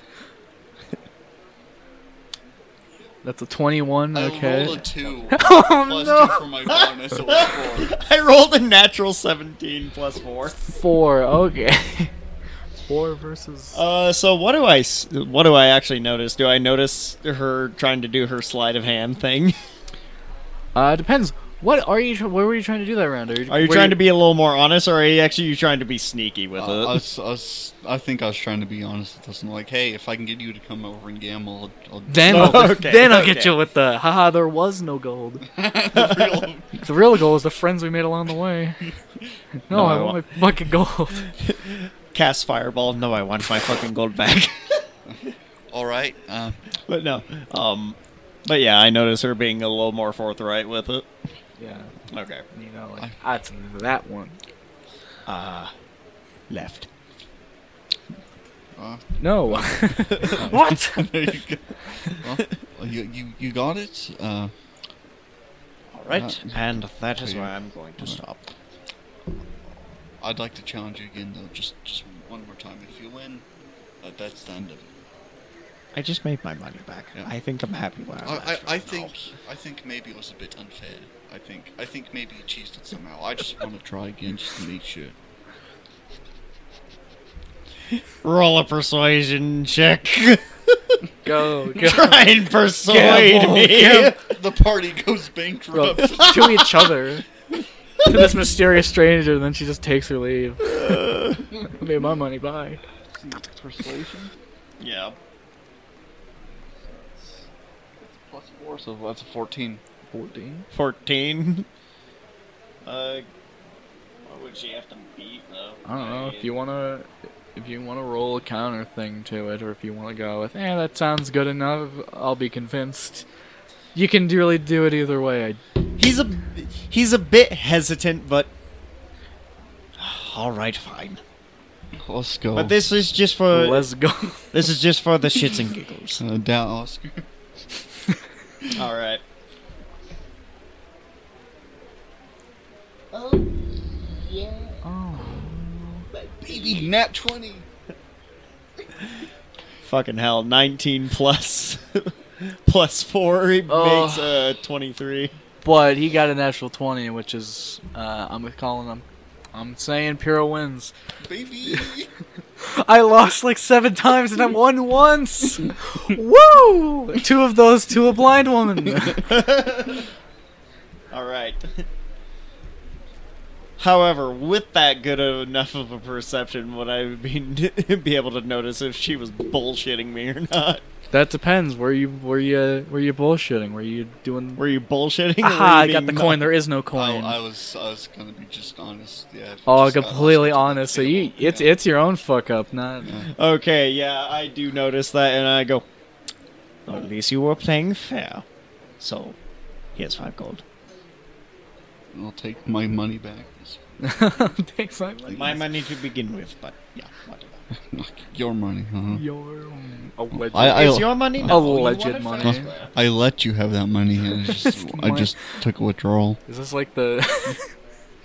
That's a 21, okay. I rolled a 2. Plus no. 2 for my bonus. So 4. I rolled a natural 17 plus 4. 4, okay. 4 versus... So what do I actually notice? Do I notice her trying to do her sleight of hand thing? Depends. What were you trying to do that round? Are you trying to be a little more honest, or are you actually trying to be sneaky with it? I think I was trying to be honest with this, and like, hey, if I can get you to come over and gamble, I'll get you with the haha. There was no gold. The real gold is the friends we made along the way. No, I want my fucking gold. Cast fireball. No, I want my fucking gold back. All right, but no. But yeah, I notice her being a little more forthright with it. Yeah. Okay. You know, like, that's that one. Left. No. What? There you go. Well, you got it? All right, and that is where I'm going to stop. I'd like to challenge you again, though, just one more time. If you win, that's the end of it. I just made my money back. Yeah. I think I'm happy with it. I think maybe it was a bit unfair. I think maybe you cheesed it somehow. I just want to try again just to make sure. Roll a persuasion check. Go. Try and persuade me. The party goes bankrupt. To each other. To this mysterious stranger, and then she just takes her leave. I made my money, bye. Persuasion? Yeah. +4, so that's a 14. 14? What would she have to beat, though? I don't know. If you wanna roll a counter thing to it, or if you wanna go with, that sounds good enough, I'll be convinced. You can really do it either way. He's a bit hesitant, but... Alright, fine. Let's go. But this is just for... Let's go. This is just for the shits and giggles. Down, Oscar. All right. Oh yeah. Oh, my baby, nat 20. Fucking hell, 19 plus 4 makes 23. But he got a natural 20, which is I'm saying Pyrrha wins. Baby. I lost like 7 times and I won once. Woo! 2 of those to a blind woman. All right. However, with that good enough of a perception, would I be able to notice if she was bullshitting me or not? That depends. Were you bullshitting? Were you doing? Were you bullshitting? I got the coin. There is no coin. I was gonna be just honest. Yeah. Oh, completely honest. So it's your own fuck up, not. Yeah. Okay. Yeah, I do notice that, and I go. Well, at least you were playing fair. So, here's 5 gold. I'll take my money back. Take my money. My money to begin with, but yeah, whatever. Your money, huh? Is your money? No, alleged money. Huh? I let you have that money, and I just took a withdrawal. Is this like the?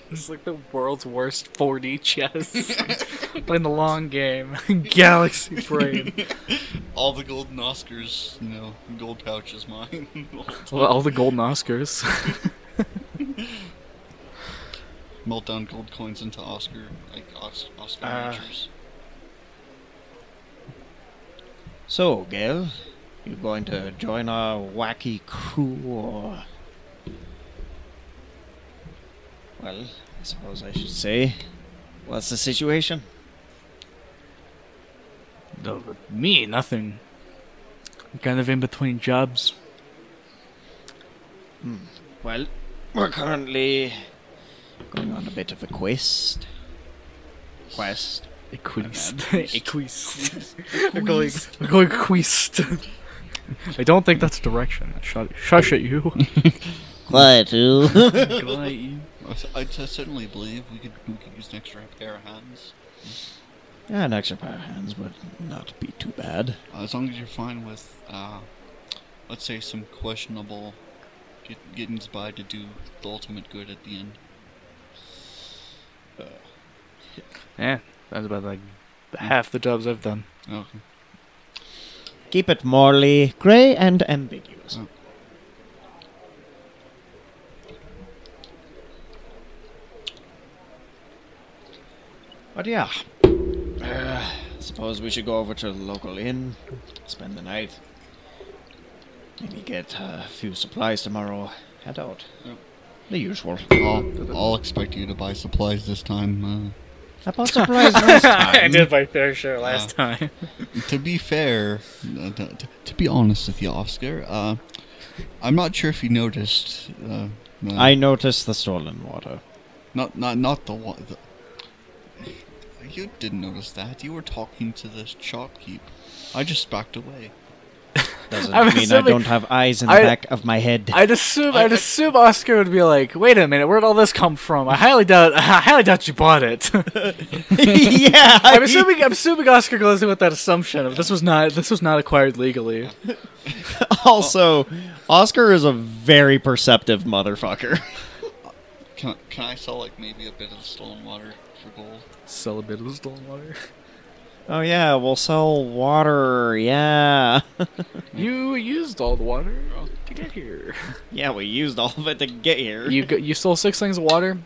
This is like the world's worst 4D chess. Playing the long game, Galaxy Brain. All the golden Oscars, gold pouch is mine. All the golden Oscars. Melt down gold coins into Oscar miniatures. So, Gale, you going to join our wacky crew, or... Well, I suppose I should say, what's the situation? No, but me, nothing. I'm kind of in between jobs. Well, we're currently going on a bit of a quest. Equist. We're going equist. I don't think that's direction. Shush at you. Quiet you. Quiet you. I certainly believe we could use an extra pair of hands. Yeah, an extra pair of hands would not be too bad. As long as you're fine with, let's say, some questionable gettings by to do the ultimate good at the end. Yeah, that's about like half the jobs I've done. Okay. Keep it morally grey and ambiguous. Oh. But yeah, suppose we should go over to the local inn, spend the night, maybe get a few supplies tomorrow, head out. Yep. The usual. I'll expect you to buy supplies this time. I bought supplies last time. I did my fair share last time. To be fair, to be honest with you, Oscar, I'm not sure if you noticed. I noticed the stolen water. Not the water. You didn't notice that. You were talking to the shopkeep. I just backed away. Doesn't mean I don't have eyes in the back of my head. I'd assume Oscar would be like, "Wait a minute, where'd all this come from? I highly doubt you bought it." Yeah, I'm assuming Oscar goes in with that assumption of this was not acquired legally. Also, Oscar is a very perceptive motherfucker. Can I sell like maybe a bit of stolen water for gold? Sell a bit of stolen water. Oh yeah, we'll sell water. Yeah. You used all the water to get here. Yeah, we used all of it to get here. You stole 6 things of water.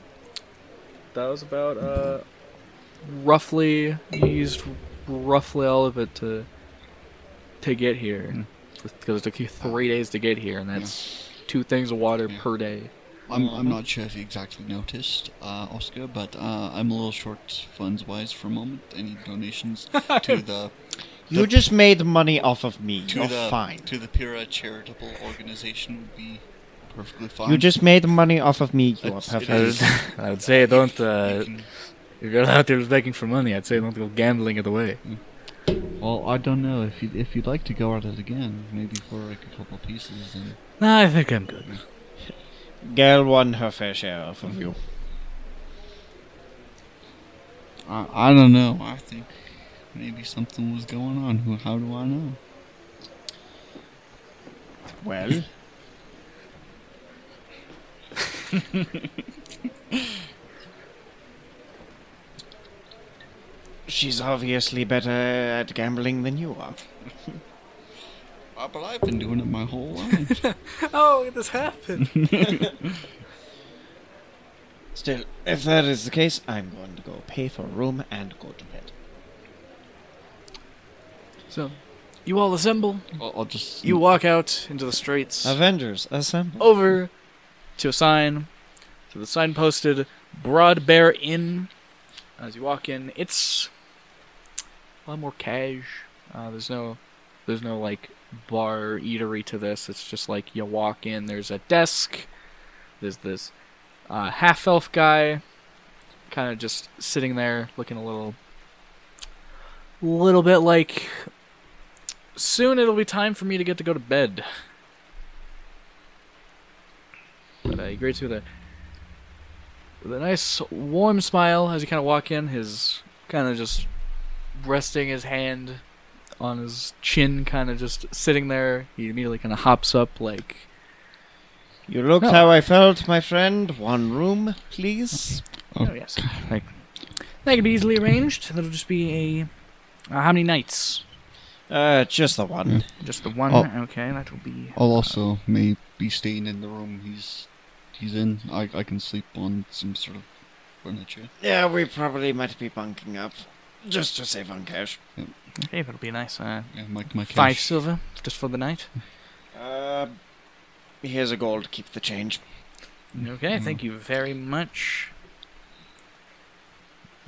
That was about roughly. You used roughly all of it to get here, because it took you 3 days to get here, and that's 2 things of water per day. I'm not sure if you exactly noticed, Oscar, but I'm a little short funds-wise for a moment. Any donations to the... You just made money off of me. You're fine. To the Pyrrha charitable organization would be perfectly fine. You just made money off of me. You are perfect. I would say don't... if you're out there begging for money, I'd say don't go gambling it away. Well, I don't know. If you'd like to go at it again, maybe for like a couple pieces. And... No, I think I'm good. Gale won her fair share off of you. I don't know. I think maybe something was going on. How do I know? Well. She's obviously better at gambling than you are. But I've been doing it my whole life. Oh, this happened. Still, if that is the case, I'm going to go pay for a room and go to bed. So, you all assemble. I'll just... You walk out into the streets. Avengers, assemble. Over to a sign. To the sign posted Broad Bear Inn. As you walk in, it's a lot more cash. There's no, like... bar eatery to this. It's just like you walk in, there's a desk, there's this half-elf guy kind of just sitting there looking a little bit like, soon it'll be time for me to get to go to bed. But he greets you with a nice warm smile as you kind of walk in, his kind of just resting his hand on his chin, kind of just sitting there. He immediately kind of hops up like... You looked how I felt, my friend. One room, please. Okay. Oh, yes. Like, that can be easily arranged. That'll just be a... how many nights? Just the one. Yeah. Just the one? Okay, that'll be... I'll also may be staying in the room he's in. I can sleep on some sort of furniture. Yeah, we probably might be bunking up. Just to save on cash. Yep. Okay, that'll be nice. My cash. 5 silver, just for the night. Here's a gold, keep the change. Okay, thank you very much.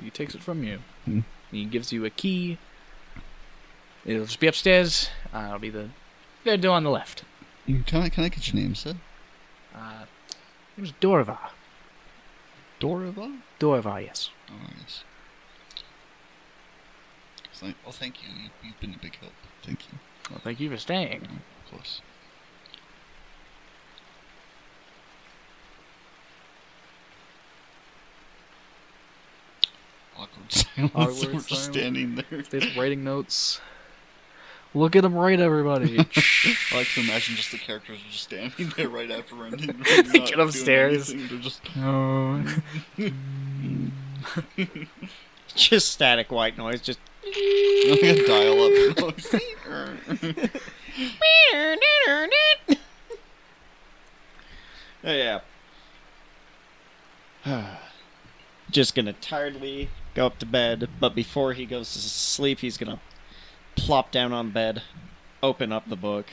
He takes it from you. He gives you a key. It'll just be upstairs. It'll be the third door on the left. Can I get your name, sir? It was Dorvar. Dorvar? Dorvar, yes. Oh, yes. like, well, thank you. You've been a big help. Thank you. Well, thank you for staying. Yeah, of course. Awkward silence. We're just standing there. They're writing notes. Look at him write, everybody. I like to imagine just the characters are just standing there right after him. They get upstairs. They're just... Oh. Just static white noise. Just... Like a dial-up noise. Yeah. Just gonna tiredly go up to bed, but before he goes to sleep, he's gonna plop down on bed, open up the book,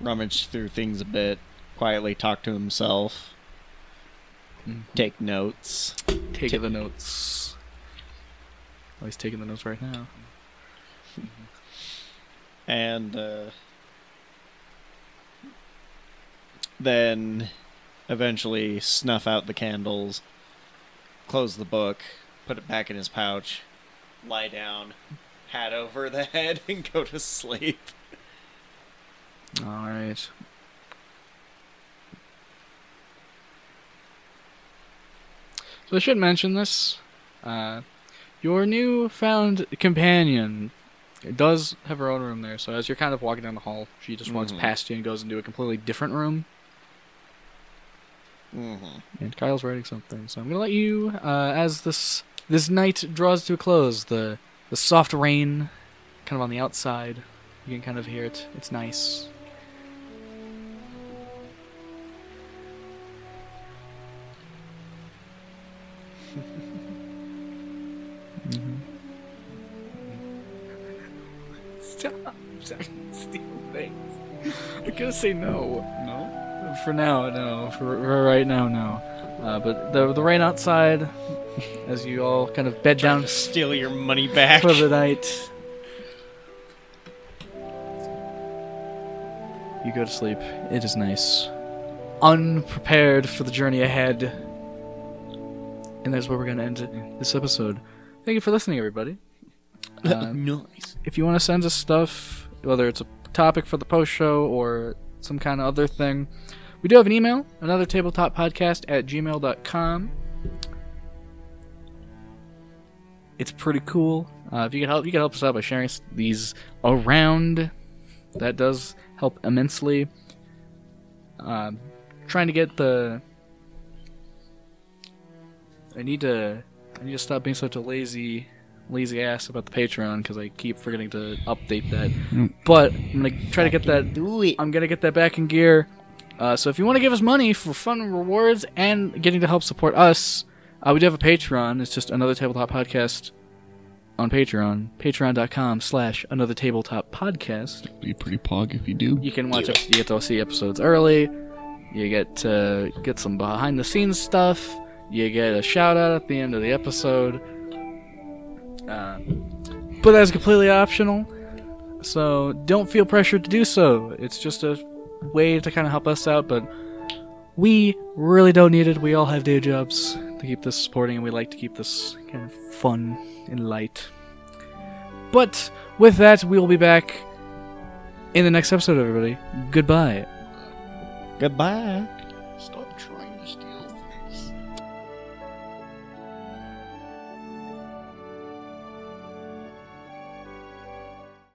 rummage through things a bit, quietly talk to himself, take notes. Take the notes. Well, he's taking the notes right now. And then eventually snuff out the candles, close the book, put it back in his pouch, lie down, hat over the head, and go to sleep. All right. So I should mention this. Your newfound companion does have her own room there, so as you're kind of walking down the hall, she just walks past you and goes into a completely different room. And Kyle's writing something, so I'm going to let you, as this night draws to a close, the soft rain kind of on the outside, you can kind of hear it. It's nice. Stop stealing things. I gotta say no. For now, no. For right now, no. But the rain outside, as you all kind of bed down, to steal your money back for the night. You go to sleep. It is nice. Unprepared for the journey ahead, and that's where we're gonna end this episode. Thank you for listening, everybody. Nice. If you want to send us stuff, whether it's a topic for the post show or some kind of other thing. We do have an email, anothertabletopodcast@gmail.com. It's pretty cool. If you can help us out by sharing these around. That does help immensely. Trying to get the... I need to stop being such a lazy ass about the Patreon because I keep forgetting to update that. But I'm gonna try to get that. I'm gonna get that back in gear. So if you want to give us money for fun rewards and getting to help support us, we do have a Patreon. It's just Another Tabletop Podcast on Patreon. Patreon.com/Another Tabletop Podcast. It'll be pretty pog if you do. You can watch us. You get to see episodes early. You get to get some behind the scenes stuff. You get a shout out at the end of the episode. But that's completely optional, so don't feel pressured to do so. It's just a way to kind of help us out, but we really don't need it. We all have day jobs to keep this supporting, and we like to keep this kind of fun and light. But with that, we will be back in the next episode, everybody. Goodbye. Goodbye.